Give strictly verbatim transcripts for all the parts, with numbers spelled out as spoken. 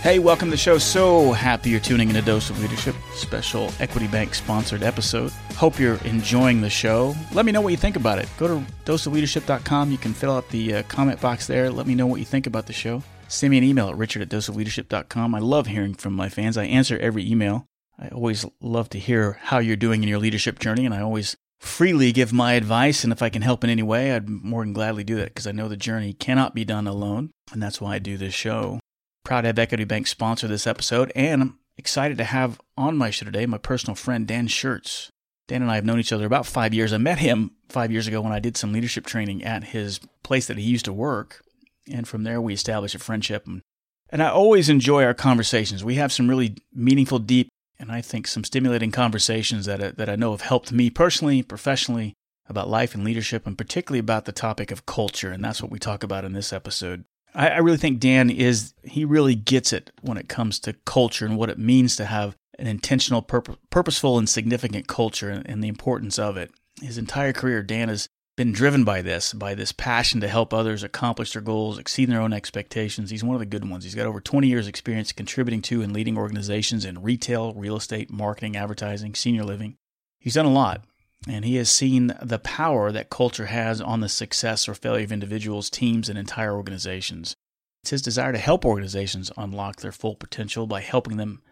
Hey, welcome to the show. So happy you're tuning in to Dose of Leadership, special Equity Bank sponsored episode. Hope you're enjoying the show. Let me know what you think about it. Go to dose of leadership dot com. You can fill out the uh, comment box there. Let me know what you think about the show. Send me an email at richard at dose of leadership dot com. I love hearing from my fans. I answer every email. I always love to hear how you're doing in your leadership journey, and I always freely give my advice, and if I can help in any way, I'd more than gladly do that because I know the journey cannot be done alone, and that's why I do this show. Proud to have Equity Bank sponsor this episode, and I'm excited to have on my show today my personal friend, Dan Schertz. Dan and I have known each other about five years. I met him five years ago when I did some leadership training at his place that he used to work, and from there we established a friendship. And I always enjoy our conversations. We have some really meaningful, deep, and I think some stimulating conversations that I, that I know have helped me personally, professionally, about life and leadership, and particularly about the topic of culture, and that's what we talk about in this episode. I really think Dan is, he really gets it when it comes to culture and what it means to have an intentional, purpose, purposeful, and significant culture and, and the importance of it. His entire career, Dan has been driven by this, by this passion to help others accomplish their goals, exceed their own expectations. He's one of the good ones. He's got over twenty years experience contributing to and leading organizations in retail, real estate, marketing, advertising, senior living. He's done a lot, and he has seen the power that culture has on the success or failure of individuals, teams, and entire organizations. It's his desire to help organizations unlock their full potential by helping them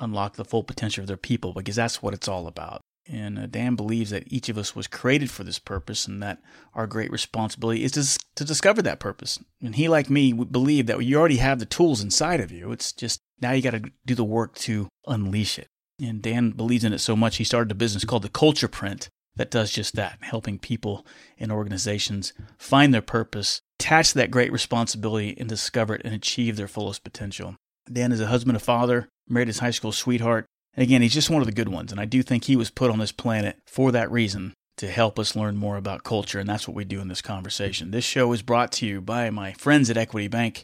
unlock the full potential of their people, because that's what it's all about. And uh, Dan believes that each of us was created for this purpose and that our great responsibility is to, to discover that purpose. And he, like me, would believe that you already have the tools inside of you. It's just now you got to do the work to unleash it. And Dan believes in it so much, he started a business called The Culture Print that does just that, helping people and organizations find their purpose, attach that great responsibility, and discover it and achieve their fullest potential. Dan is a husband, a father, married his high school sweetheart. And again, he's just one of the good ones. And I do think he was put on this planet for that reason, to help us learn more about culture. And that's what we do in this conversation. This show is brought to you by my friends at Equity Bank.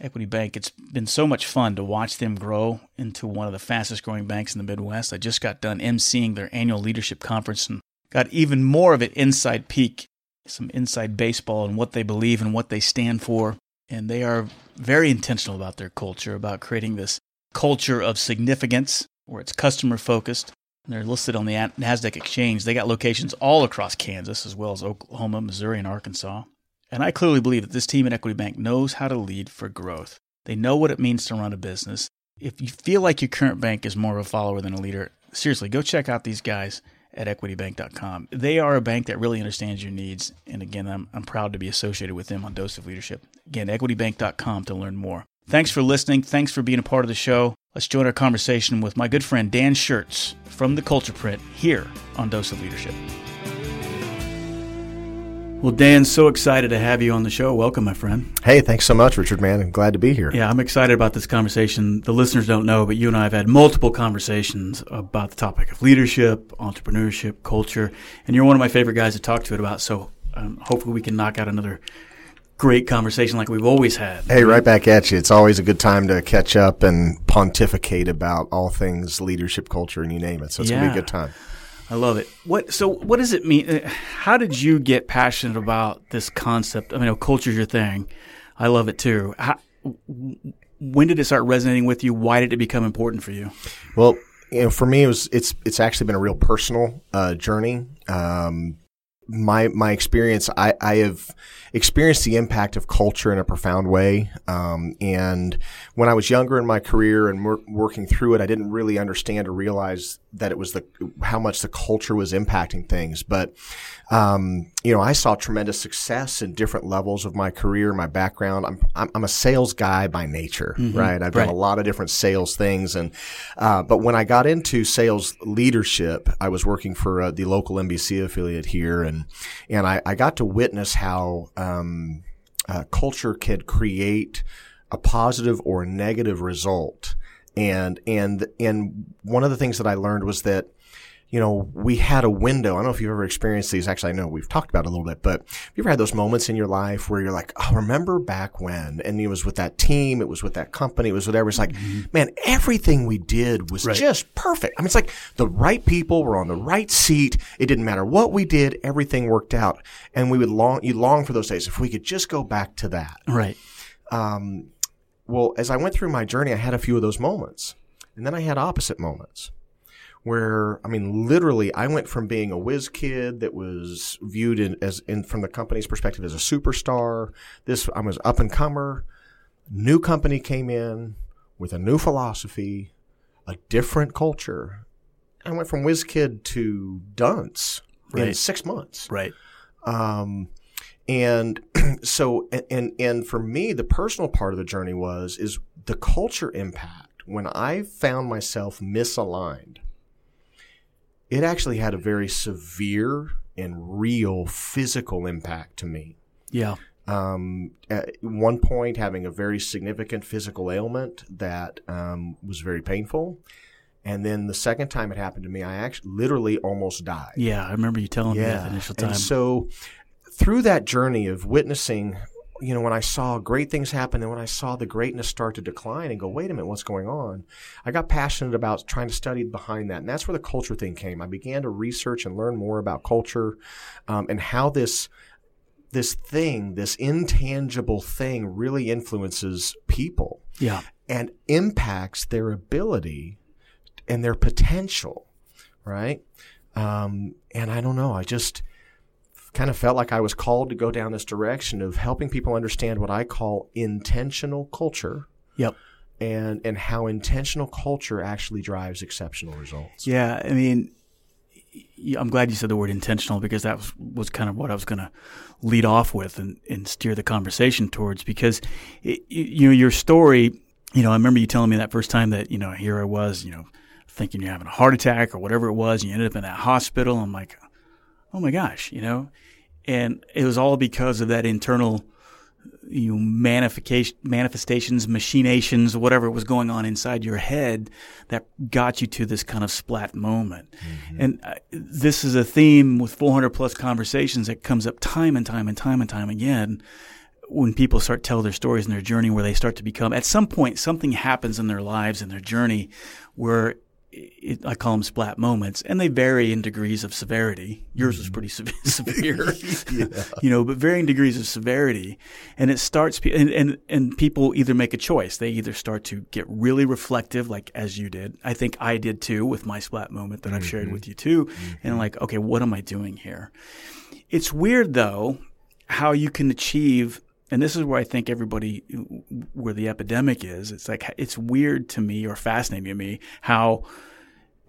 Equity Bank, it's been so much fun to watch them grow into one of the fastest growing banks in the Midwest. I just got done emceeing their annual leadership conference and got even more of an inside peek, some inside baseball and what they believe and what they stand for. And they are very intentional about their culture, about creating this culture of significance where it's customer focused. And they're listed on the NASDAQ exchange. They got locations all across Kansas, as well as Oklahoma, Missouri, and Arkansas. And I clearly believe that this team at Equity Bank knows how to lead for growth. They know what it means to run a business. If you feel like your current bank is more of a follower than a leader, seriously, go check out these guys at equity bank dot com. They are a bank that really understands your needs. And again, I'm, I'm proud to be associated with them on Dose of Leadership. Again, equity bank dot com to learn more. Thanks for listening. Thanks for being a part of the show. Let's join our conversation with my good friend Dan Schertz from The Culture Print here on Dose of Leadership. Well, Dan, so excited to have you on the show. Welcome, my friend. Hey, thanks so much, Richard, man. I'm glad to be here. Yeah, I'm excited about this conversation. The listeners don't know, but you and I have had multiple conversations about the topic of leadership, entrepreneurship, culture, and you're one of my favorite guys to talk to it about, so um, hopefully we can knock out another great conversation like we've always had. Hey, right back at you. It's always a good time to catch up and pontificate about all things leadership, culture, and you name it, so it's yeah. going to be a good time. I love it. What so? What does it mean? How did you get passionate about this concept? I mean, oh, culture's your thing. I love it too. How, when did it start resonating with you? Why did it become important for you? Well, you know, for me, it was it's it's actually been a real personal uh, journey. Um, my my experience, I, I have experienced the impact of culture in a profound way. Um, and when I was younger in my career and wor- working through it, I didn't really understand or realize that it was the how much the culture was impacting things. But um, you know, I saw tremendous success in different levels of my career, my background. I'm I'm, I'm a sales guy by nature, mm-hmm. right? I've done right. a lot of different sales things, and uh, but when I got into sales leadership, I was working for uh, the local N B C affiliate here, and and I, I got to witness how um, uh, culture could create a positive or negative result. And, and, and one of the things that I learned was that, you know, we had a window. I don't know if you've ever experienced these. Actually, I know we've talked about it a little bit, but have you ever had those moments in your life where you're like, oh, remember back when? And it was with that team. It was with that company. It was whatever. It's like, mm-hmm. man, everything we did was right. just perfect. I mean, it's like the right people were on the right seat. It didn't matter what we did. Everything worked out. And we would long, you long for those days. If we could just go back to that. Right. Um, Well, as I went through my journey, I had a few of those moments, and then I had opposite moments where, I mean, literally, I went from being a whiz kid that was viewed in, as in from the company's perspective as a superstar. This I was up and comer. New company came in with a new philosophy, a different culture. I went from whiz kid to dunce right. in six months. Right. Um, And so, and, and for me, the personal part of the journey was, is the culture impact. When I found myself misaligned, it actually had a very severe and real physical impact to me. Yeah. Um, at one point, having a very significant physical ailment that um, was very painful. And then the second time it happened to me, I actually literally almost died. Yeah. I remember you telling yeah. me that initial time. And so, through that journey of witnessing, you know, when I saw great things happen and when I saw the greatness start to decline and go, wait a minute, what's going on? I got passionate about trying to study behind that. And that's where the culture thing came. I began to research and learn more about culture um, and how this this thing, this intangible thing really influences people yeah. and impacts their ability and their potential, right? Um, and I don't know, I just – kind of felt like I was called to go down this direction of helping people understand what I call intentional culture. Yep. And and how intentional culture actually drives exceptional results. Yeah. I mean, I'm glad you said the word intentional, because that was, was kind of what I was going to lead off with and, and steer the conversation towards, because it, you know, your story, you know, I remember you telling me that first time that, you know, here I was, you know, thinking you're having a heart attack or whatever it was, and you ended up in that hospital. I'm like, oh my gosh, you know, and it was all because of that internal, you know, manifestation, manifestations, machinations, whatever was going on inside your head that got you to this kind of splat moment. Mm-hmm. And uh, this is a theme with four hundred plus conversations that comes up time and time and time and time again when people start to tell their stories and their journey, where they start to become, at some point, something happens in their lives and their journey where It, I call them splat moments, and they vary in degrees of severity. Yours was pretty se- severe, yeah. you know, but varying degrees of severity. And it starts, and, and, and people either make a choice. They either start to get really reflective, like as you did. I think I did too with my splat moment that mm-hmm. I've shared with you too. Mm-hmm. And I'm like, okay, what am I doing here? It's weird though, how you can achieve. And this is where I think everybody, where the epidemic is, it's like, it's weird to me, or fascinating to me, how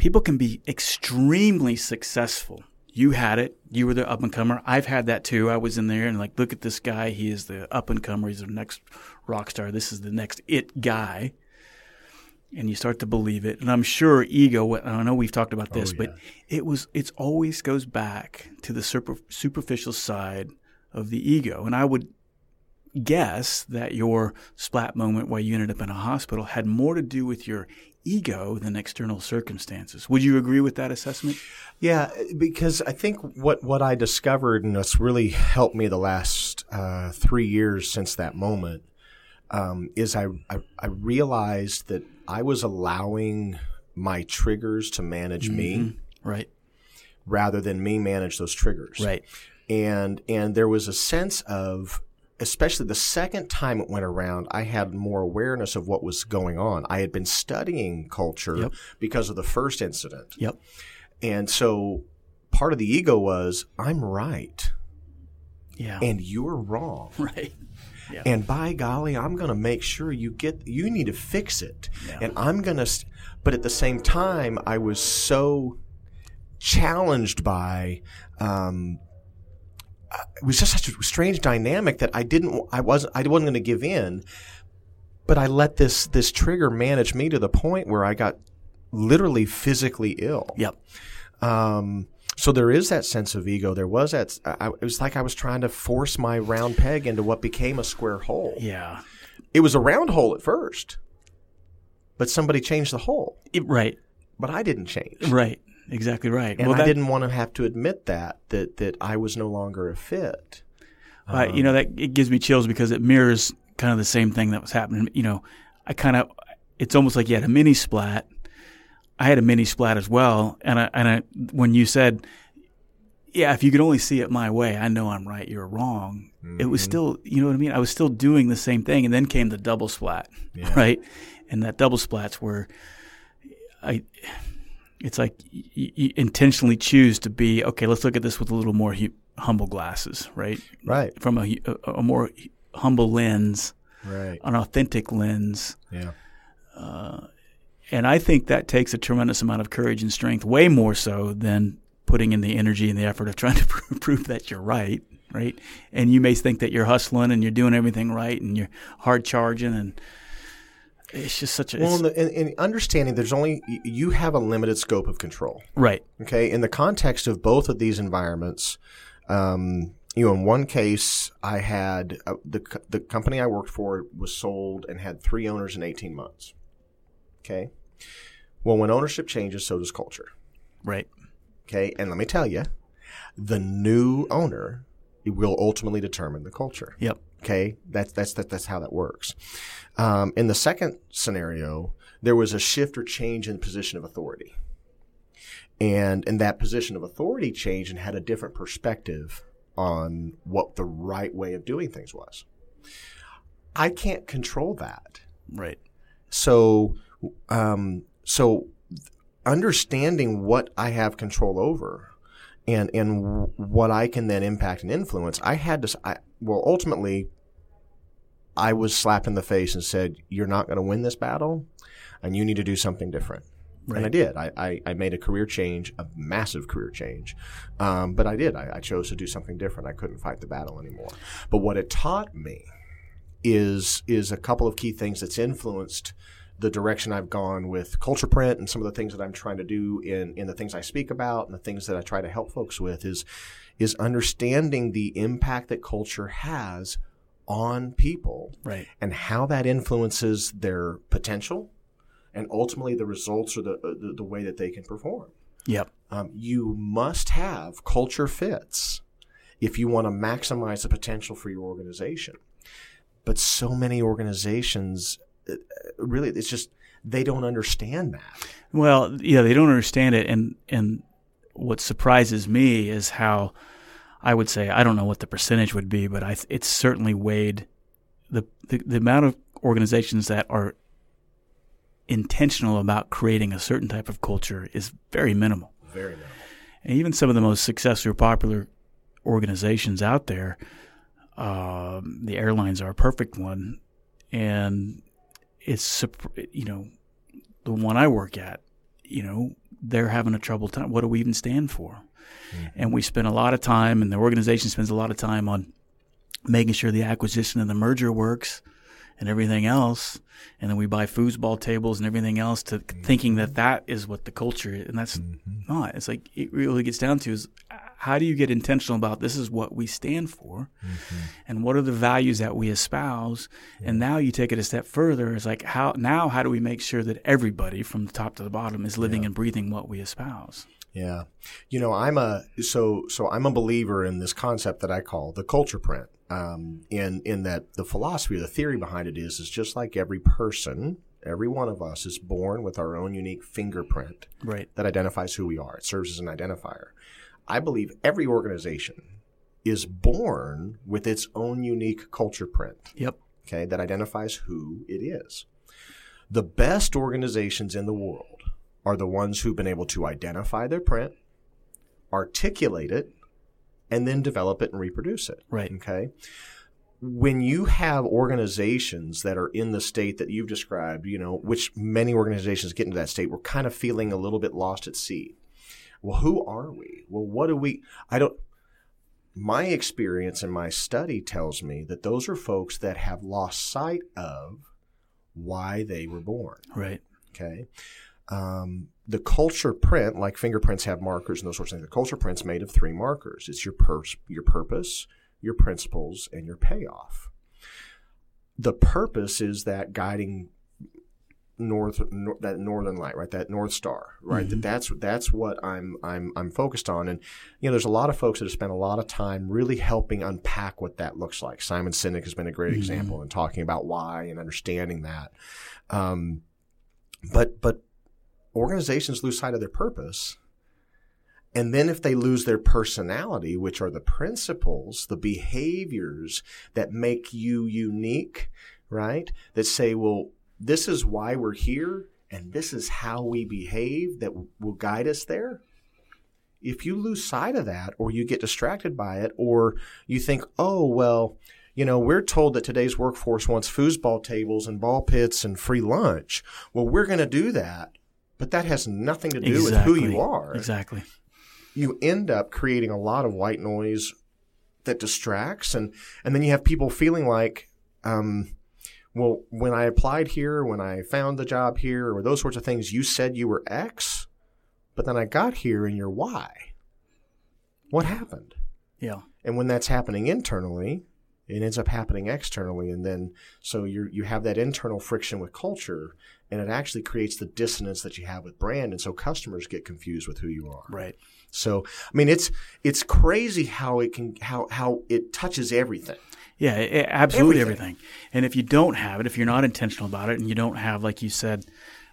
people can be extremely successful. You had it. You were the up and comer. I've had that too. I was in there and like, look at this guy. He is the up and comer. He's the next rock star. This is the next it guy. And you start to believe it. And I'm sure ego, and I know we've talked about this, oh, yeah. but it was, it's always goes back to the super, superficial side of the ego. And I would guess that your splat moment while you ended up in a hospital had more to do with your ego than external circumstances. Would you agree with that assessment? Yeah, because I think what, what I discovered, and that's really helped me the last uh, three years since that moment, um, is I, I, I realized that I was allowing my triggers to manage mm-hmm. me right, rather than me manage those triggers. Right. And, and there was a sense of, especially the second time it went around, I had more awareness of what was going on. I had been studying culture yep. because of the first incident. Yep. And so part of the ego was, I'm right. yeah. and you're wrong. Right. Yeah. And by golly, I'm going to make sure you get, you need to fix it. Yeah. And I'm going to, but at the same time, I was so challenged by, um, it was just such a strange dynamic that I didn't, I wasn't, I wasn't going to give in, but I let this, this trigger manage me to the point where I got literally physically ill. Yep. Um, So there is that sense of ego. There was that. I, it was like I was trying to force my round peg into what became a square hole. Yeah. It was a round hole at first, but somebody changed the hole. It, right. But I didn't change. Right. Exactly right. And well, I that, didn't want to have to admit that, that, that I was no longer a fit. Uh, um, you know, that it gives me chills because it mirrors kind of the same thing that was happening. You know, I kind of – it's almost like you had a mini splat. I had a mini splat as well, and I, and I, when you said, yeah, if you could only see it my way, I know I'm right, you're wrong, mm-hmm. it was still, you know what I mean? I was still doing the same thing, and then came the double splat, yeah. right? And that double splat's where I, it's like you, you intentionally choose to be, okay, let's look at this with a little more hu- humble glasses, right? Right. From a, a, a more humble lens, right? An authentic lens. Yeah. Uh, And I think that takes a tremendous amount of courage and strength, way more so than putting in the energy and the effort of trying to prove that you're right, right? And you may think that you're hustling and you're doing everything right and you're hard charging, and it's just such a – Well, in, in understanding there's only – you have a limited scope of control. Right. Okay? In the context of both of these environments, um, you know, in one case I had uh, – the the company I worked for was sold and had three owners in eighteen months. Okay. Well, when ownership changes, so does culture. Right. Okay. And let me tell you, the new owner will ultimately determine the culture. Yep. Okay. That's that's that, that's how that works. Um, in the second scenario, there was a shift or change in position of authority, and and that position of authority changed and had a different perspective on what the right way of doing things was. I can't control that. Right. So. Um, so understanding what I have control over and, and what I can then impact and influence, I had to, I, well, ultimately I was slapped in the face and said, you're not going to win this battle and you need to do something different. Right. And I did. I, I, I made a career change, a massive career change. Um, but I did. I, I chose to do something different. I couldn't fight the battle anymore. But what it taught me is, is a couple of key things that's influenced the direction I've gone with Culture Print and some of the things that I'm trying to do in, in the things I speak about and the things that I try to help folks with is, is understanding the impact that culture has on people, right, and how that influences their potential and ultimately the results or the the, the way that they can perform. Yep. Um, you must have culture fits if you want to maximize the potential for your organization. But so many organizations – really, it's just they don't understand that. Well, yeah, they don't understand it. And, and what surprises me is how I would say, I don't know what the percentage would be, but I, it's certainly weighed the, the, the amount of organizations that are intentional about creating a certain type of culture is very minimal. Very minimal. And even some of the most successful or popular organizations out there, um, the airlines are a perfect one. And it's, you know, the one I work at, you know, they're having a troubled time. What do we even stand for? Mm. And we spend a lot of time, and the organization spends a lot of time on making sure the acquisition and the merger works and everything else. And then we buy foosball tables and everything else to mm. thinking that that is what the culture is. And that's mm-hmm. not. It's like it really gets down to is how do you get intentional about this is what we stand for mm-hmm. and what are the values that we espouse? Yeah. And now you take it a step further. It's like how now how do we make sure that everybody from the top to the bottom is living yeah. and breathing what we espouse? Yeah. You know, I'm a so so I'm a believer in this concept that I call the culture print. Um, in in that the philosophy or the theory behind it is is just like every person, every one of us is born with our own unique fingerprint right. that identifies who we are. It serves as an identifier. I believe every organization is born with its own unique culture print. Yep. Okay, that identifies who it is. The best organizations in the world are the ones who've been able to identify their print, articulate it, and then develop it and reproduce it. Right. Okay. When you have organizations that are in the state that you've described, you know, which many organizations get into that state, we're kind of feeling a little bit lost at sea. Well, who are we? Well, what do we – I don't – my experience and my study tells me that those are folks that have lost sight of why they were born. Right. Okay. Um, the culture print, like fingerprints have markers and those sorts of things, the culture print's made of three markers. It's your pers- your purpose, your principles, and your payoff. The purpose is that guiding north, nor, that northern light, right? That North Star, right? Mm-hmm. That that's that's what I'm I'm I'm focused on. And you know, there's a lot of folks that have spent a lot of time really helping unpack what that looks like. Simon Sinek has been a great mm-hmm. example in talking about why and understanding that. Um, but but organizations lose sight of their purpose. And then if they lose their personality, which are the principles, the behaviors that make you unique, right? That say, well, this is why we're here and this is how we behave that will guide us there. If you lose sight of that or you get distracted by it or you think, oh, well, you know, we're told that today's workforce wants foosball tables and ball pits and free lunch. Well, we're going to do that. But that has nothing to do exactly. with who you are. Exactly. You end up creating a lot of white noise that distracts. And, and then you have people feeling like, um, well, when I applied here, when I found the job here, or those sorts of things, you said you were X, but then I got here and you're Y. What happened? Yeah. And when that's happening internally, it ends up happening externally. And then so you you have that internal friction with culture, and it actually creates the dissonance that you have with brand. And so customers get confused with who you are. Right. So, I mean, it's it's crazy how it can how how it touches everything. Yeah, it, absolutely everything. everything. And if you don't have it, if you're not intentional about it and you don't have, like you said,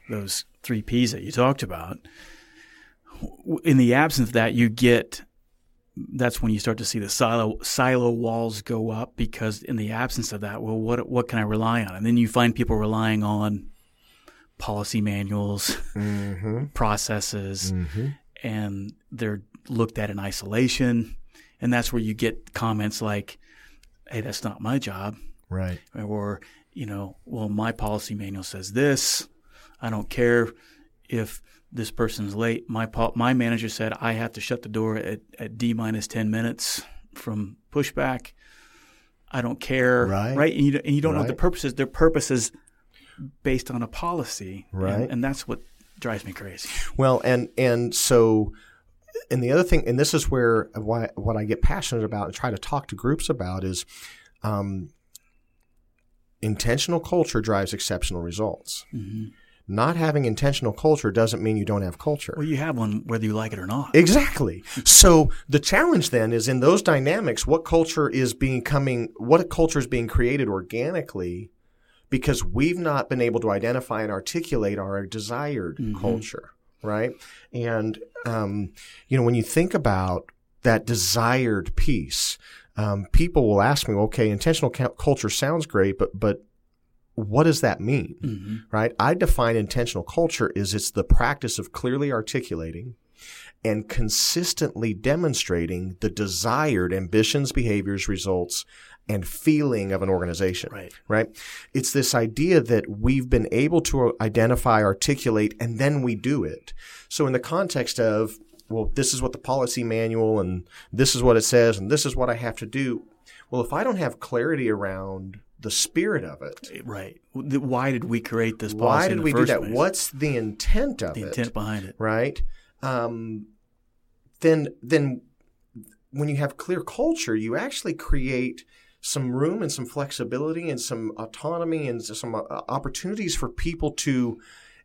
those three Ps that you talked about, in the absence of that, you get – that's when you start to see the silo silo walls go up because in the absence of that, well, what what can I rely on? And then you find people relying on policy manuals, mm-hmm. processes, mm-hmm. and they're looked at in isolation. And that's where you get comments like, hey, that's not my job. Right. Or, you know, well, my policy manual says this. I don't care if this person's late. My po- my manager said I have to shut the door at, at D minus ten minutes from pushback. I don't care. Right. Right? And you, and you don't right. know what the purpose is. Their purpose is based on a policy. Right. And, and that's what drives me crazy. Well, and and so and the other thing, and this is where why, what I get passionate about and try to talk to groups about is um, intentional culture drives exceptional results. Mm-hmm. Not having intentional culture doesn't mean you don't have culture. Well, you have one whether you like it or not. Exactly. So the challenge then is in those dynamics, what culture is becoming, what culture is being created organically because we've not been able to identify and articulate our desired mm-hmm. culture. Right. And, um, you know, when you think about that desired piece, um, people will ask me, okay, intentional ca- culture sounds great, but, but what does that mean? Mm-hmm. Right. I define intentional culture as it's the practice of clearly articulating and consistently demonstrating the desired ambitions, behaviors, results, and feeling of an organization, right. right? It's this idea that we've been able to identify, articulate, and then we do it. So in the context of, well, this is what the policy manual and this is what it says and this is what I have to do. Well, if I don't have clarity around the spirit of it. Right. Why did we create this policy? Why did we do that? Place? What's the intent of it? The intent behind it. Right? Um, then, then when you have clear culture, you actually create some room and some flexibility and some autonomy and some opportunities for people to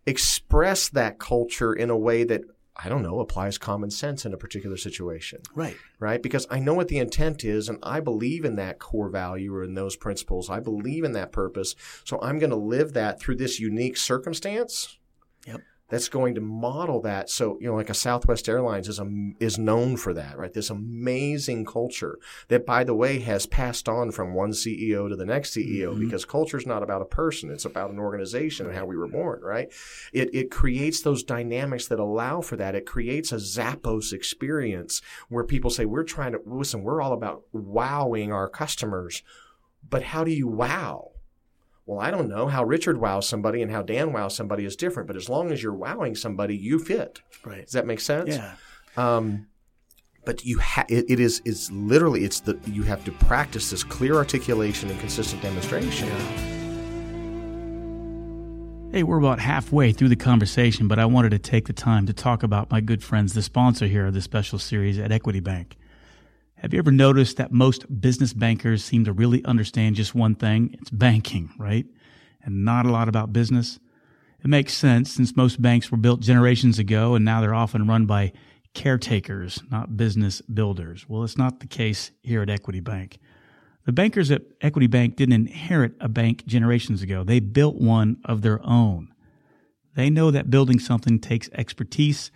express that culture in a way that, I don't know, applies common sense in a particular situation. Right. Right? Because I know what the intent is and I believe in that core value or in those principles. I believe in that purpose. So I'm going to live that through this unique circumstance. Yep. that's going to model that. So, you know, like a Southwest Airlines is a, is known for that, right? This amazing culture that, by the way, has passed on from one C E O to the next C E O, mm-hmm. because culture is not about a person. It's about an organization and how we were born, right? It it creates those dynamics that allow for that. It creates a Zappos experience where people say, we're trying to, listen, we're all about wowing our customers, but how do you wow? Well, I don't know. How Richard wows somebody and how Dan wows somebody is different. But as long as you're wowing somebody, you fit. Right. Does that make sense? Yeah. Um, but you ha- it, it is it's literally it's the you have to practice this clear articulation and consistent demonstration. Yeah. Hey, we're about halfway through the conversation, but I wanted to take the time to talk about my good friends, the sponsor here of this special series at Equity Bank. Have you ever noticed that most business bankers seem to really understand just one thing? It's banking, right? And not a lot about business. It makes sense since most banks were built generations ago and now they're often run by caretakers, not business builders. Well, it's not the case here at Equity Bank. The bankers at Equity Bank didn't inherit a bank generations ago. They built one of their own. They know that building something takes expertise,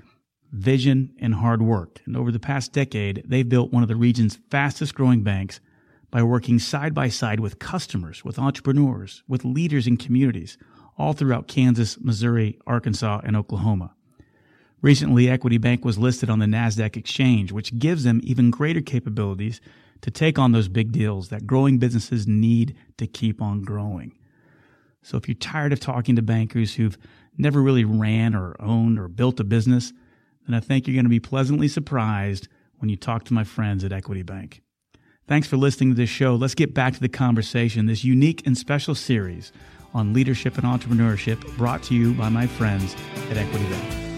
vision, and hard work. And over the past decade, they've built one of the region's fastest-growing banks by working side-by-side with customers, with entrepreneurs, with leaders in communities, all throughout Kansas, Missouri, Arkansas, and Oklahoma. Recently, Equity Bank was listed on the NASDAQ exchange, which gives them even greater capabilities to take on those big deals that growing businesses need to keep on growing. So if you're tired of talking to bankers who've never really ran or owned or built a business, and I think you're going to be pleasantly surprised when you talk to my friends at Equity Bank. Thanks for listening to this show. Let's get back to the conversation, this unique and special series on leadership and entrepreneurship brought to you by my friends at Equity Bank.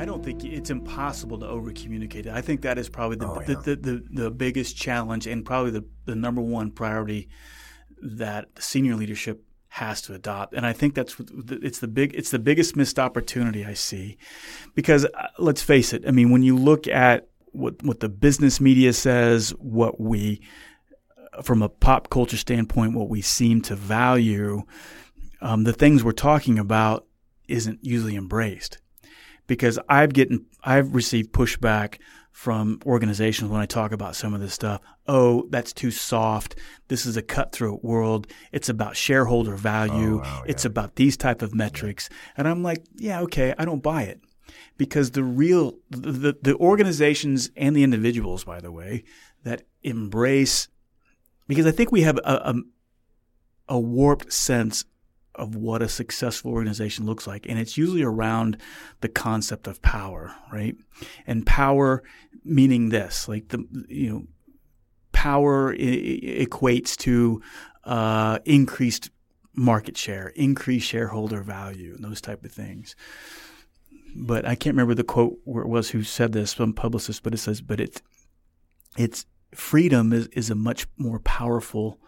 I don't think it's impossible to over-communicate. I think that is probably the, oh, yeah. the, the, the, the biggest challenge and probably the, the number one priority that senior leadership has to adopt, and I think that's it's the big it's the biggest missed opportunity I see, because uh, let's face it. I mean, when you look at what what the business media says, what we, from a pop culture standpoint, what we seem to value, um, the things we're talking about isn't usually embraced. Because I've getting I've received pushback from organizations when I talk about some of this stuff. Oh, that's too soft. This is a cutthroat world. It's about shareholder value. Oh, wow, yeah. It's about these type of metrics. And I'm like, yeah, okay, I don't buy it. Because the real the, the, the organizations and the individuals, by the way, that embrace – because I think we have a, a, a warped sense of what a successful organization looks like. And it's usually around the concept of power, right? And power meaning this, like the, you know, power I- equates to uh, increased market share, increased shareholder value, and those type of things. But I can't remember the quote where it was who said this, some publicist, but it says, but it, it's freedom is, is a much more powerful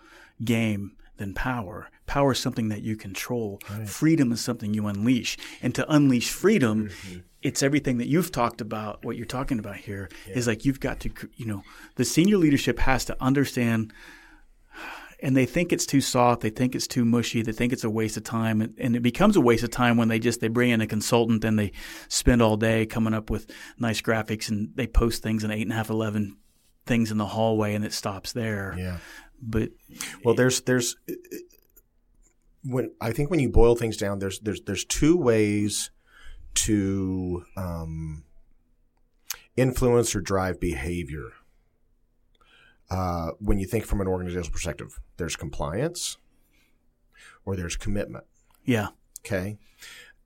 game than power. Power is something that you control. Right. Freedom is something you unleash. And to unleash freedom, mm-hmm. it's everything that you've talked about, what you're talking about here, yeah. is like you've got to, you know, the senior leadership has to understand, and they think it's too soft, they think it's too mushy, they think it's a waste of time, and, and it becomes a waste of time when they just, they bring in a consultant and they spend all day coming up with nice graphics and they post things in eight and a half, eleven things in the hallway and it stops there. Yeah. But well, there's there's when I think when you boil things down, there's there's there's two ways to um, influence or drive behavior. Uh, when you think from an organizational perspective, there's compliance or there's commitment. Yeah. Okay.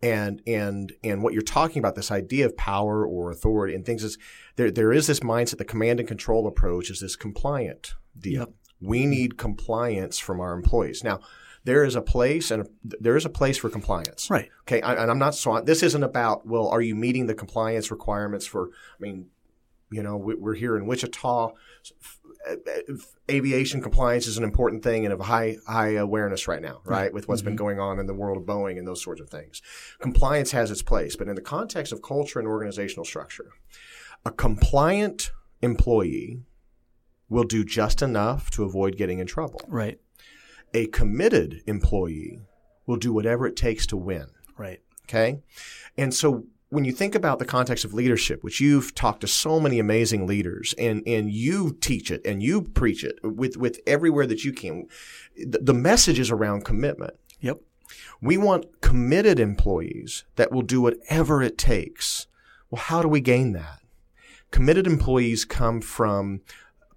And and and what you're talking about, this idea of power or authority and things is there. There is this mindset, the command and control approach is this compliant deal. Yep. We need compliance from our employees. Now, there is a place and a, there is a place for compliance. Right. Okay. I, and I'm not so – this isn't about, well, are you meeting the compliance requirements for – I mean, you know, we, we're here in Wichita. Aviation compliance is an important thing and of high high awareness right now, right, right. with what's mm-hmm. been going on in the world of Boeing and those sorts of things. Compliance has its place. But in the context of culture and organizational structure, a compliant employee – will do just enough to avoid getting in trouble. Right. A committed employee will do whatever it takes to win. Right. Okay. And so when you think about the context of leadership, which you've talked to so many amazing leaders and, and you teach it and you preach it with, with everywhere that you can, the, the message is around commitment. Yep. We want committed employees that will do whatever it takes. Well, how do we gain that? Committed employees come from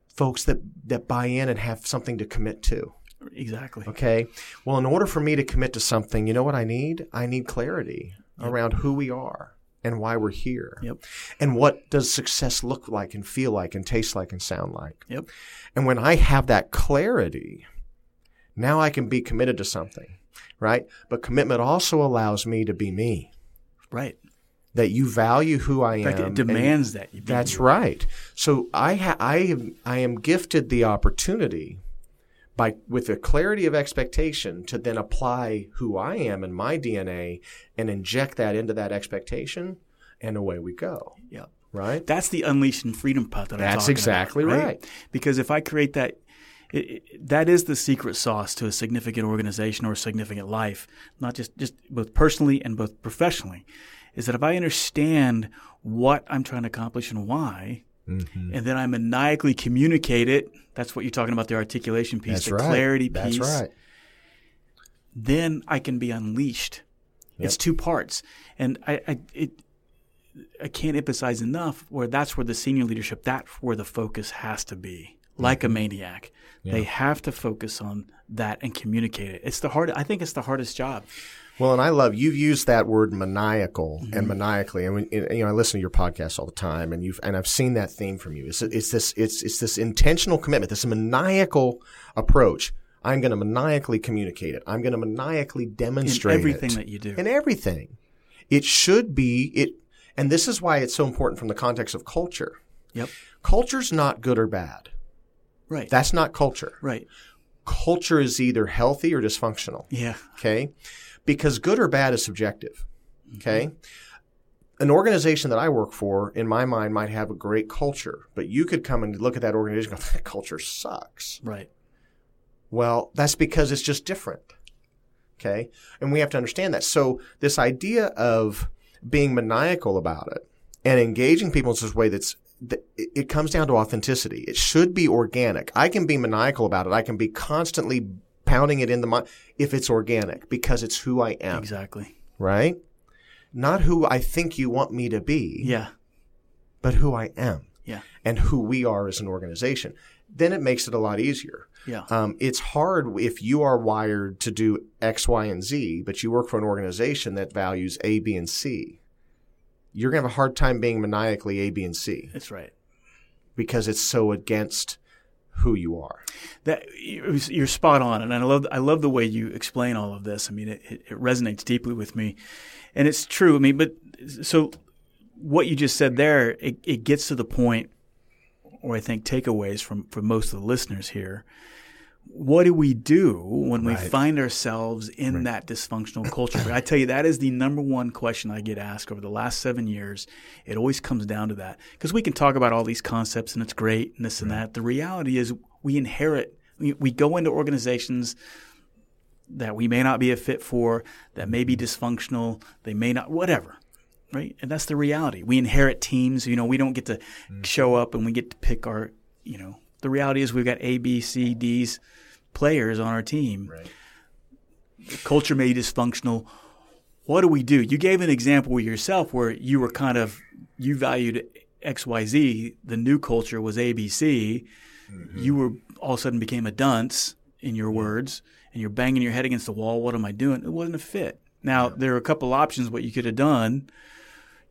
folks that, that buy in and have something to commit to. Exactly. Okay. Well, in order for me to commit to something, you know what I need? I need clarity yep. around who we are and why we're here. Yep. And what does success look like and feel like and taste like and sound like? Yep. And when I have that clarity, now I can be committed to something, right? But commitment also allows me to be me. Right. That you value who I am. In fact, it demands that you be That's you. Right. So I ha- I am I am gifted the opportunity by with a clarity of expectation to then apply who I am in my D N A and inject that into that expectation, and away we go. Yeah. Right? That's the unleashing freedom path that That's I'm talking about. That's exactly right? right. Because if I create that It, it, that is the secret sauce to a significant organization or a significant life, not just, just both personally and both professionally, is that if I understand what I'm trying to accomplish and why, mm-hmm. and then I maniacally communicate it, that's what you're talking about, the articulation piece, that's the right. clarity piece, that's right. then I can be unleashed. Yep. It's two parts. And I, I it I can't emphasize enough where that's where the senior leadership, that's where the focus has to be. Like a maniac. Yeah. They have to focus on that and communicate it. It's the hard. I think it's the hardest job. Well, and I love – you've used that word maniacal mm-hmm. and maniacally. And, when, and you know, I listen to your podcast all the time, and you've and I've seen that theme from you. It's, it's, this, it's, it's this intentional commitment, this maniacal approach. I'm going to maniacally communicate it. I'm going to maniacally demonstrate it. In everything it. that you do. In everything. It should be – it, and this is why it's so important from the context of culture. Yep. Culture's not good or bad. Right. That's not culture. Right. Culture is either healthy or dysfunctional. Yeah. Okay. Because good or bad is subjective. Okay. Mm-hmm. An organization that I work for, in my mind, might have a great culture, but you could come and look at that organization and go, that culture sucks. Right. Well, that's because it's just different. Okay. And we have to understand that. So this idea of being maniacal about it and engaging people in this way that's it comes down to authenticity. It should be organic. I can be maniacal about it. I can be constantly pounding it in the mind if it's organic because it's who I am. Exactly. Right? Not who I think you want me to be. Yeah. But who I am. Yeah. And who we are as an organization. Then it makes it a lot easier. Yeah. Um, it's hard if you are wired to do X, Y, and Z, but you work for an organization that values A, B, and C. You're going to have a hard time being maniacally A, B, and C. That's right. Because it's so against who you are. That you're spot on. And I love I love the way you explain all of this. I mean, it, it resonates deeply with me. And it's true. I mean, but so what you just said there, it, it gets to the point, or I think takeaways from, from most of the listeners here. What do we do when right. we find ourselves in right. that dysfunctional culture? But I tell you, that is the number one question I get asked over the last seven years. It always comes down to that. Because we can talk about all these concepts and it's great and this right. and that. The reality is we inherit – we go into organizations that we may not be a fit for, that may be dysfunctional, they may not – whatever. Right? And that's the reality. We inherit teams. You know, we don't get to mm. show up and we get to pick our – you know. The reality is we've got A, B, C, D's players on our team. Right. The culture may be dysfunctional. What do we do? You gave an example with yourself where you were kind of – you valued X, Y, Z. The new culture was A, B, C. Mm-hmm. You were all of a sudden became a dunce in your yeah. words and you're banging your head against the wall. What am I doing? It wasn't a fit. Now, yeah. there are a couple options what you could have done.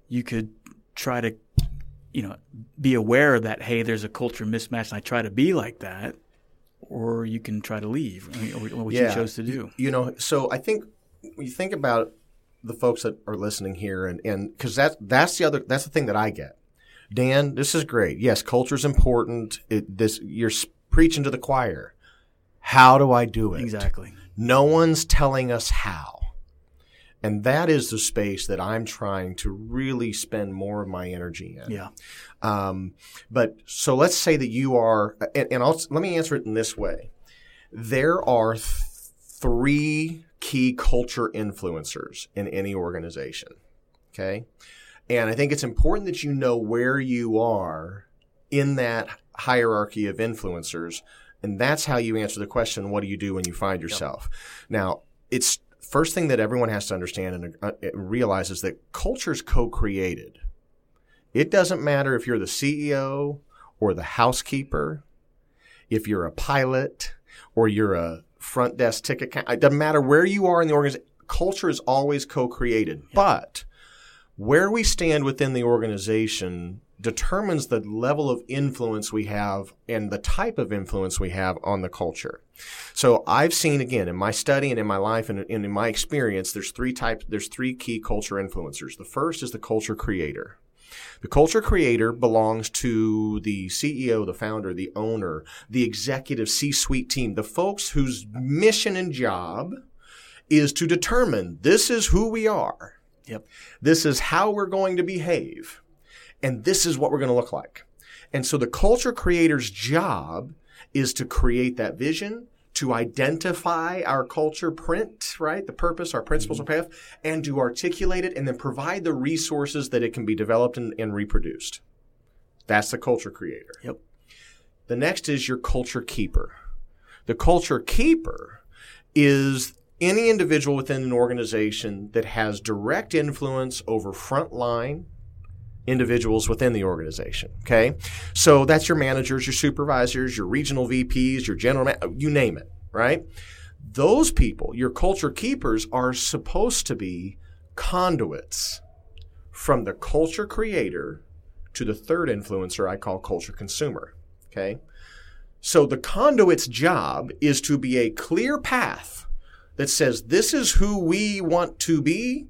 You could try to – you know, be aware that, hey, there's a culture mismatch and I try to be like that, or you can try to leave, I mean, or, or what yeah. you chose to do. You know, so I think when you think about the folks that are listening here, and and because that, that's the other that's the thing that I get. Dan, this is great. Yes, culture's important. It, this you're preaching to the choir. How do I do it? Exactly. No one's telling us how. And that is the space that I'm trying to really spend more of my energy in. Yeah. Um, but so let's say that you are – and, and I'll, let me answer it in this way. There are th- three key culture influencers in any organization, okay? And I think it's important that you know where you are in that hierarchy of influencers, and that's how you answer the question, what do you do when you find yourself? Yep. Now, it's first thing that everyone has to understand and uh, realize is that culture is co-created. It doesn't matter if you're the C E O or the housekeeper, if you're a pilot or you're a front desk ticket count. It doesn't matter where you are in the organization. Culture is always co-created. Yep. But where we stand within the organization determines the level of influence we have and the type of influence we have on the culture. So I've seen, again, in my study and in my life and in my experience, there's three types, there's three key culture influencers. The first is the culture creator. The culture creator belongs to the C E O, the founder, the owner, the executive C-suite team, the folks whose mission and job is to determine this is who we are. Yep. This is how we're going to behave. And this is what we're going to look like. And so the culture creator's job is to create that vision, to identify our culture print, right? The purpose, our principles, mm-hmm. our path, and to articulate it and then provide the resources that it can be developed and, and reproduced. That's the culture creator. Yep. The next is your culture keeper. The culture keeper is any individual within an organization that has direct influence over frontline individuals within the organization, okay? So that's your managers, your supervisors, your regional V Ps, your general man- you name it, right? Those people, your culture keepers, are supposed to be conduits from the culture creator to the third influencer I call culture consumer, okay? So the conduit's job is to be a clear path that says this is who we want to be.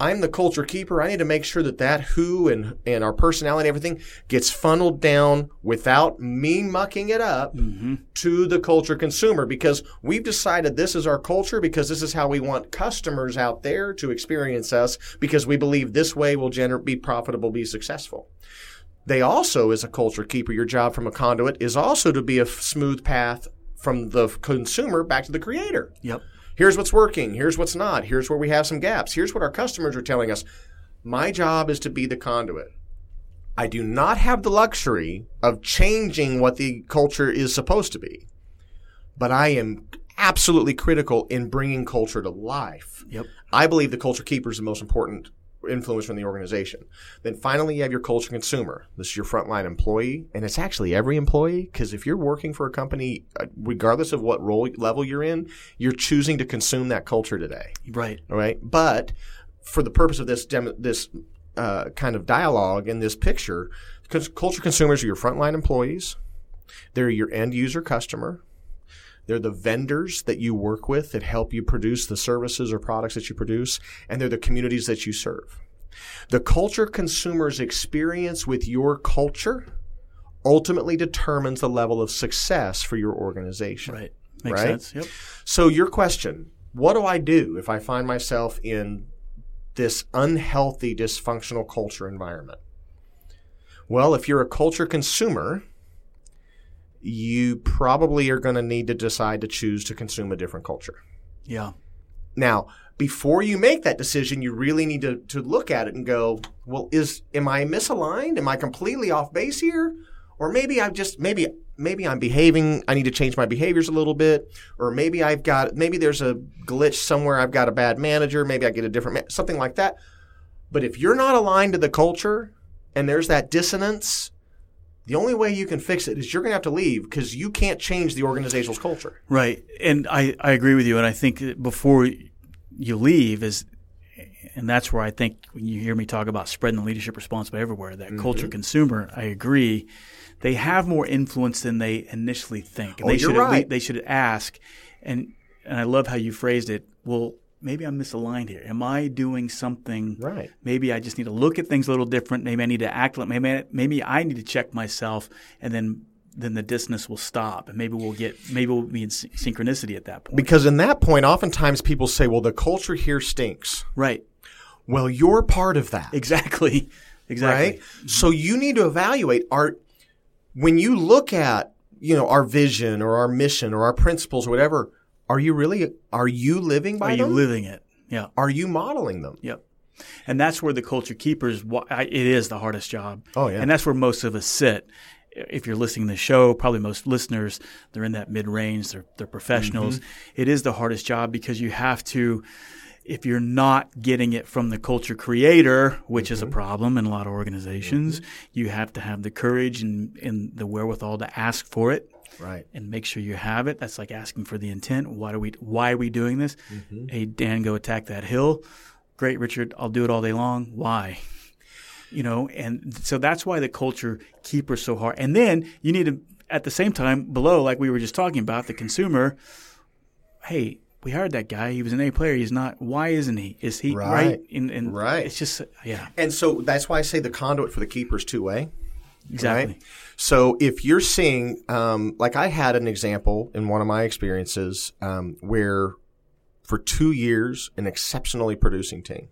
I'm the culture keeper. I need to make sure that that who and, and our personality and everything gets funneled down without me mucking it up mm-hmm. to the culture consumer, because we've decided this is our culture because this is how we want customers out there to experience us, because we believe this way will gener- be profitable, be successful. They also, as a culture keeper, your job from a conduit is also to be a f- smooth path from the consumer back to the creator. Yep. Here's what's working. Here's what's not. Here's where we have some gaps. Here's what our customers are telling us. My job is to be the conduit. I do not have the luxury of changing what the culture is supposed to be, but I am absolutely critical in bringing culture to life. Yep. I believe the culture keeper is the most important influence from the organization. Then finally, you have your culture consumer. This is your frontline employee, and it's actually every employee, because if you're working for a company, regardless of what role level you're in, you're choosing to consume that culture today. Right. All right. But for the purpose of this demo, this uh, kind of dialogue in this picture, because culture consumers are your frontline employees. They're your end user customer. They're the vendors that you work with that help you produce the services or products that you produce, and they're the communities that you serve. The culture consumer's experience with your culture ultimately determines the level of success for your organization. Right. Makes right? sense. Yep. So your question, what do I do if I find myself in this unhealthy, dysfunctional culture environment? Well, if you're a culture consumer, you probably are going to need to decide to choose to consume a different culture. Yeah. Now, before you make that decision, you really need to, to look at it and go, well, is am I misaligned? Am I completely off base here? Or maybe I've just maybe maybe I'm behaving. I need to change my behaviors a little bit. Or maybe I've got maybe there's a glitch somewhere. I've got a bad manager. Maybe I get a different ma- something like that. But if you're not aligned to the culture and there's that dissonance, the only way you can fix it is you're going to have to leave, because you can't change the organization's culture. Right. And I, I agree with you. And I think before you leave is – and that's where I think when you hear me talk about spreading the leadership responsibility everywhere, that mm-hmm. culture consumer, I agree, they have more influence than they initially think. And oh, they you're should right. Least, they should ask. And, and I love how you phrased it. Well, maybe I'm misaligned here. Am I doing something? Right. Maybe I just need to look at things a little different. Maybe I need to act like maybe I, maybe I need to check myself, and then then the dissonance will stop, and maybe we'll get maybe we'll be in synchronicity at that point. Because in that point, oftentimes people say, "Well, the culture here stinks." Right. Well, you're part of that. Exactly. Exactly. Right? Mm-hmm. So you need to evaluate our when you look at you know our vision or our mission or our principles or whatever. Are you really – are you living by are them? Are you living it? Yeah. Are you modeling them? Yep. And that's where the culture keepers – it is the hardest job. Oh, yeah. And that's where most of us sit. If you're listening to the show, probably most listeners, they're in that mid-range. They're, they're professionals. Mm-hmm. It is the hardest job because you have to – if you're not getting it from the culture creator, which mm-hmm. is a problem in a lot of organizations, mm-hmm. you have to have the courage and, and the wherewithal to ask for it. Right. And make sure you have it. That's like asking for the intent. Why do we? Why are we doing this? Mm-hmm. Hey, Dan, go attack that hill. Great, Richard. I'll do it all day long. Why? You know, and so that's why the culture keepers so hard. And then you need to, at the same time, below, like we were just talking about, the consumer. Hey, we hired that guy. He was an A player. He's not. Why isn't he? Is he right? Right. And, and right. It's just yeah. And so that's why I say the conduit for the keepers two way. Exactly. Right? So if you're seeing um, – like I had an example in one of my experiences um, where for two years an exceptionally producing team,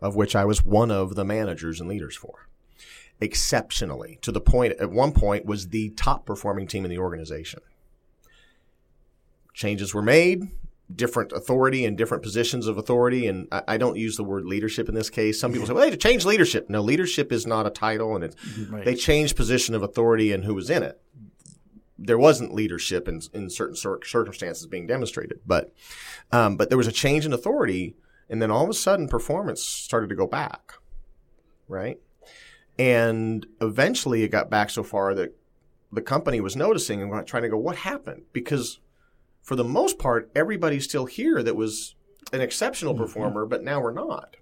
of which I was one of the managers and leaders for, exceptionally, to the point – at one point was the top performing team in the organization. Changes were made. Different authority and different positions of authority. And I, I don't use the word leadership in this case. Some people say, well, they changed leadership. No, leadership is not a title. And it's, right. They changed position of authority and who was in it. There wasn't leadership in, in certain cir- circumstances being demonstrated. But um, but there was a change in authority. And then all of a sudden, performance started to go back, right? And eventually, it got back so far that the company was noticing and trying to go, what happened? Because for the most part, everybody's still here that was an exceptional performer, but now we're not.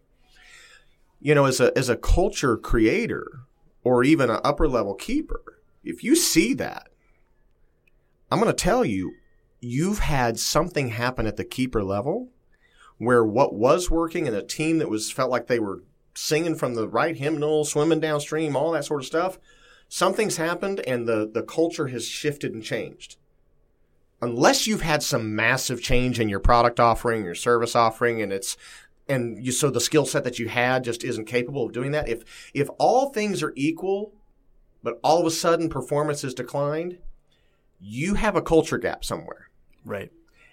You know, as a as a culture creator or even an upper-level keeper, if you see that, I'm going to tell you, you've had something happen at the keeper level where what was working and a team that was felt like they were singing from the right hymnal, swimming downstream, all that sort of stuff, something's happened and the, the culture has shifted and changed. Unless you've had some massive change in your product offering, your service offering, and it's and you so the skill set that you had just isn't capable of doing that. If if all things are equal, but all of a sudden performance has declined, you have a culture gap somewhere. Right.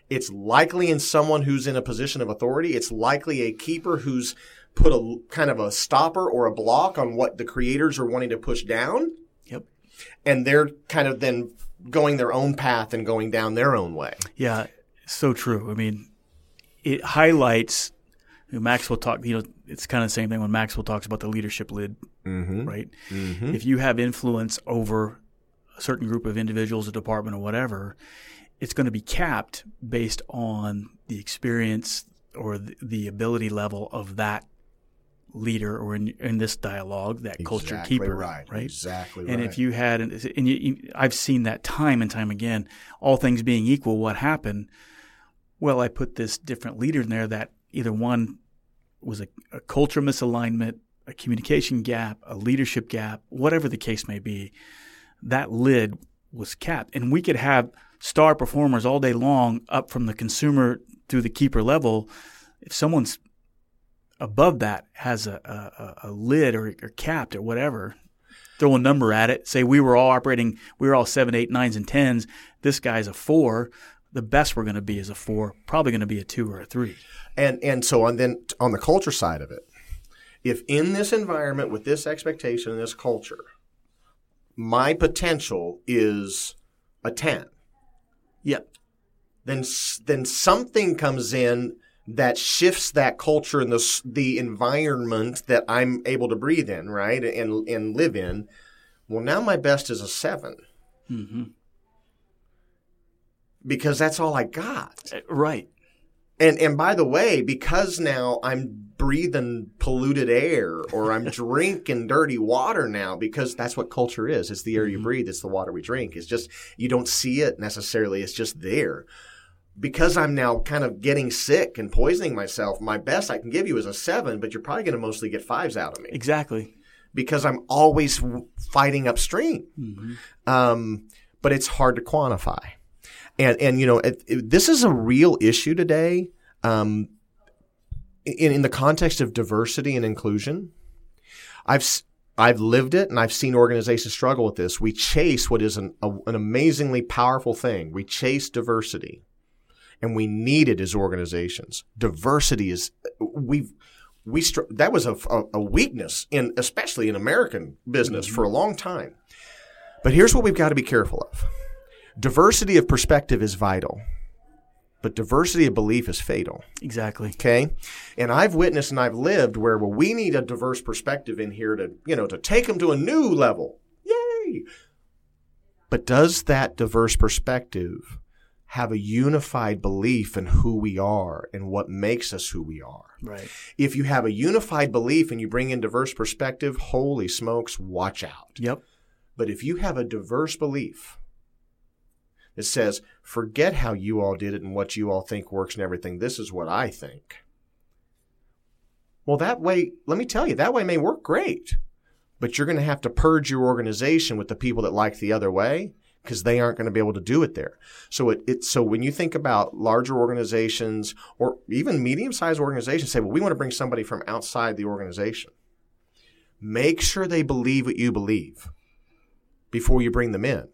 It's likely in someone who's in a position of authority. It's likely a keeper who's put a kind of a stopper or a block on what the creators are wanting to push down. Yep. And they're kind of then going their own path and going down their own way. Yeah, so true. I mean, it highlights you – know, Maxwell talked – you know, it's kind of the same thing when Maxwell talks about the leadership lid, mm-hmm. right? Mm-hmm. If you have influence over a certain group of individuals, a department or whatever, it's going to be capped based on the experience or the, the ability level of that leader, or in in this dialogue, that exactly culture keeper, right? right? Exactly. And right. if you had, and, and you, you, I've seen that time and time again. All things being equal, what happened? Well, I put this different leader in there that either one was a, a culture misalignment, a communication gap, a leadership gap, whatever the case may be. That lid was capped, and we could have star performers all day long, up from the consumer through the keeper level. If someone's above that has a, a, a lid or, or capped or whatever, throw a number at it. Say we were all operating, we were all seven, eight, nines, and tens. This guy's a four. The best we're going to be is a four. Probably going to be a two or a three. And and so on. Then on the culture side of it, if in this environment with this expectation and this culture, my potential is a ten. Yep. Then then something comes in that shifts that culture and the the environment that I'm able to breathe in, right, and and live in. Well, now my best is a seven, mm-hmm. because that's all I got, right? And and by the way, because now I'm breathing polluted air, or I'm drinking dirty water now, because that's what culture is. It's the air you mm-hmm. breathe. It's the water we drink. It's just you don't see it necessarily. It's just there. Because I'm now kind of getting sick and poisoning myself, my best I can give you is a seven, but you're probably going to mostly get fives out of me. Exactly. Because I'm always fighting upstream. Mm-hmm. Um, but it's hard to quantify. And, and you know, it, it, this is a real issue today um, in, in the context of diversity and inclusion. I've I've lived it, and I've seen organizations struggle with this. We chase what is an, a, an amazingly powerful thing. We chase diversity. and we need it as organizations. Diversity is we've we str- that was a, a weakness in especially in American business for a long time. But here's what we've got to be careful of. Diversity of perspective is vital, but diversity of belief is fatal. Exactly. Okay. And I've witnessed and I've lived where, well, we need a diverse perspective in here to, you know, to take them to a new level. Yay. But does that diverse perspective have a unified belief in who we are and what makes us who we are? Right. If you have a unified belief and you bring in diverse perspective, holy smokes, watch out. Yep. But if you have a diverse belief that says, forget how you all did it and what you all think works and everything, this is what I think. Well, that way, let me tell you, that way may work great, but you're going to have to purge your organization with the people that like the other way, because they aren't going to be able to do it there. So it, it so when you think about larger organizations or even medium-sized organizations, say, well, we want to bring somebody from outside the organization. Make sure they believe what you believe before you bring them in,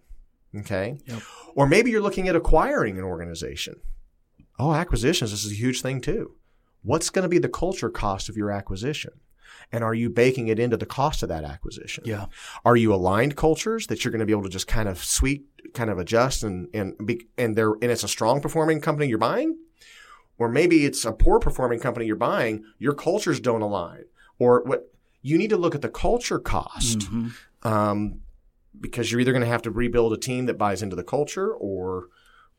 okay? Yep. Or maybe you're looking at acquiring an organization. Oh, acquisitions, this is a huge thing too. What's going to be the culture cost of your acquisition? And are you baking it into the cost of that acquisition? Yeah. Are you aligned cultures that you're going to be able to just kind of sweep, kind of adjust and and be, and they're and it's a strong performing company you're buying? Or maybe it's a poor performing company you're buying, your cultures don't align. Or what you need to look at the culture cost. Mm-hmm. Um Because you're either going to have to rebuild a team that buys into the culture or,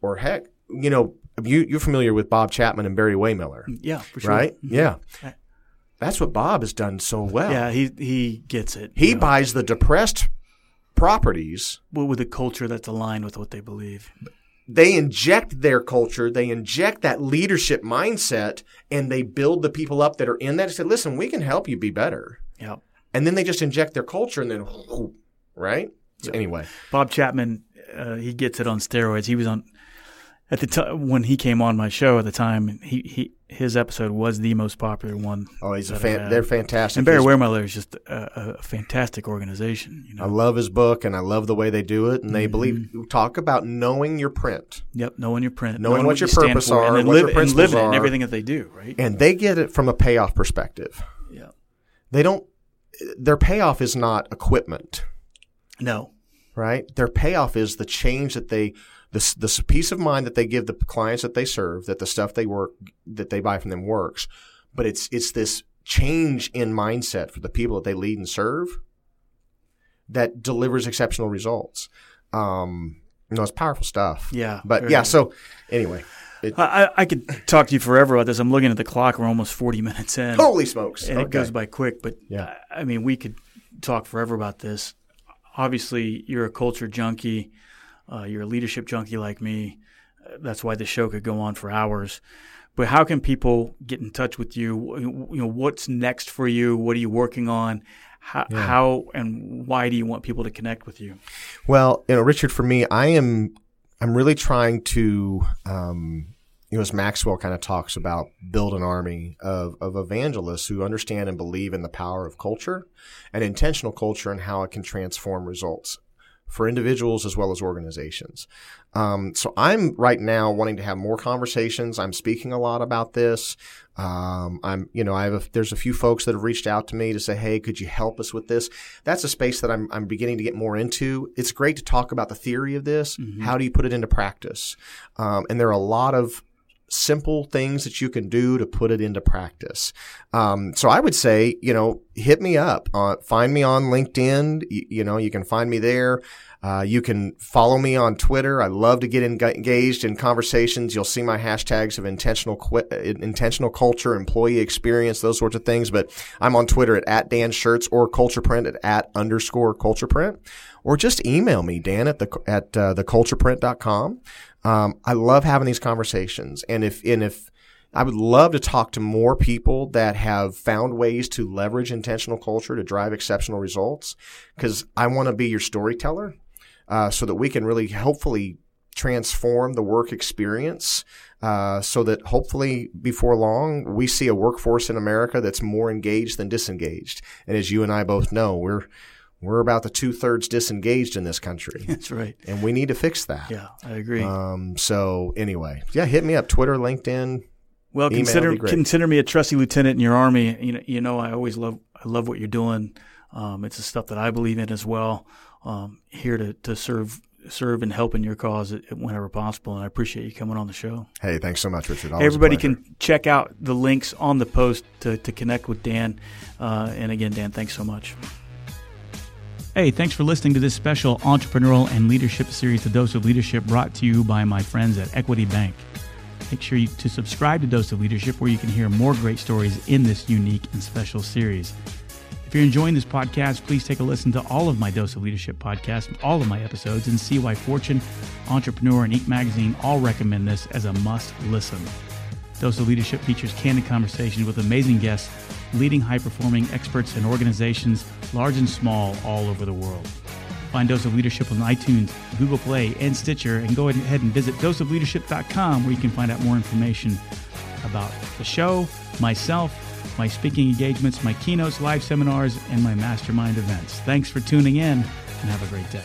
or heck, you know, you, you're familiar with Bob Chapman and Barry Waymiller. Yeah, for sure. Right? Mm-hmm. Yeah. That's what Bob has done so well. Yeah, he he gets it. He you know. buys the depressed properties. Well, with a culture that's aligned with what they believe. They inject their culture. They inject that leadership mindset, and they build the people up that are in that. They said, listen, we can help you be better. Yeah. And then they just inject their culture and then, oh, right? So anyway, Bob Chapman, uh, he gets it on steroids. He was on at the t- when he came on my show at the time. He, he his episode was the most popular one. Oh, he's a fan, they're fantastic. And Barry Waymiller is just a, a fantastic organization. You know, I love his book, and I love the way they do it. And they mm-hmm. believe talk about knowing your print. Yep, knowing your print, knowing, knowing what, what your purpose are, and what live, your principles and live it, and everything that they do. Right, and they get it from a payoff perspective. Yeah, they don't. Their payoff is not equipment. No. Right? Their payoff is the change that they – the the peace of mind that they give the clients that they serve, that the stuff they work – that they buy from them works. But it's it's this change in mindset for the people that they lead and serve that delivers exceptional results. Um, you know, it's powerful stuff. Yeah. But, yeah, right. So anyway. It, I, I could talk to you forever about this. I'm looking at the clock. We're almost forty minutes in. Holy smokes. And okay. It goes by quick. But, yeah. I, I mean, we could talk forever about this. Obviously, you're a culture junkie. Uh, you're a leadership junkie like me. That's why the show could go on for hours. But how can people get in touch with you? You know, what's next for you? What are you working on? How, yeah. how and why do you want people to connect with you? Well, you know, Richard, for me, I am I'm really trying to, um, you know, as Maxwell kind of talks about, build an army of of evangelists who understand and believe in the power of culture and intentional culture and how it can transform results for individuals as well as organizations. Um, so I'm right now wanting to have more conversations. I'm speaking a lot about this. Um, I'm, you know, I have a, there's a few folks that have reached out to me to say, hey, could you help us with this? That's a space that I'm, I'm beginning to get more into. It's great to talk about the theory of this. Mm-hmm. How do you put it into practice? Um, and there are a lot of simple things that you can do to put it into practice. Um, so I would say, you know, hit me up, uh, find me on LinkedIn. You, you know, you can find me there. Uh, you can follow me on Twitter. I love to get in, engaged in conversations. You'll see my hashtags of intentional, qu- intentional culture, employee experience, those sorts of things. But I'm on Twitter at, at Dan Schertz or Culture Print at, at underscore Culture Print, or just email me, Dan at the, at, uh, the culture print dot com. Um, I love having these conversations, and if and if I would love to talk to more people that have found ways to leverage intentional culture to drive exceptional results, because I want to be your storyteller, uh, so that we can really hopefully transform the work experience, uh, so that hopefully before long we see a workforce in America that's more engaged than disengaged. And as you and I both know, we're We're about the two-thirds disengaged in this country. That's right. And we need to fix that. Yeah, I agree. Um, so anyway, yeah, hit me up, Twitter, LinkedIn. Well, email consider consider me a trusty lieutenant in your army. You know, you know, I always love I love what you're doing. Um, it's the stuff that I believe in as well. Um, here to to serve serve and help in your cause whenever possible. And I appreciate you coming on the show. Hey, thanks so much, Richard. Always Everybody can check out the links on the post to, to connect with Dan. Uh, and again, Dan, thanks so much. Hey, thanks for listening to this special entrepreneurial and leadership series, The Dose of Leadership, brought to you by my friends at Equity Bank. Make sure you, to subscribe to Dose of Leadership, where you can hear more great stories in this unique and special series. If you're enjoying this podcast, please take a listen to all of my Dose of Leadership podcasts, all of my episodes, and see why Fortune, Entrepreneur, and Inc magazine all recommend this as a must-listen. Dose of Leadership features candid conversations with amazing guests, leading high-performing experts and organizations, large and small, all over the world. Find Dose of Leadership on iTunes, Google Play, and Stitcher, and go ahead and visit dose of leadership dot com, where you can find out more information about the show, myself, my speaking engagements, my keynotes, live seminars, and my mastermind events. Thanks for tuning in, and have a great day.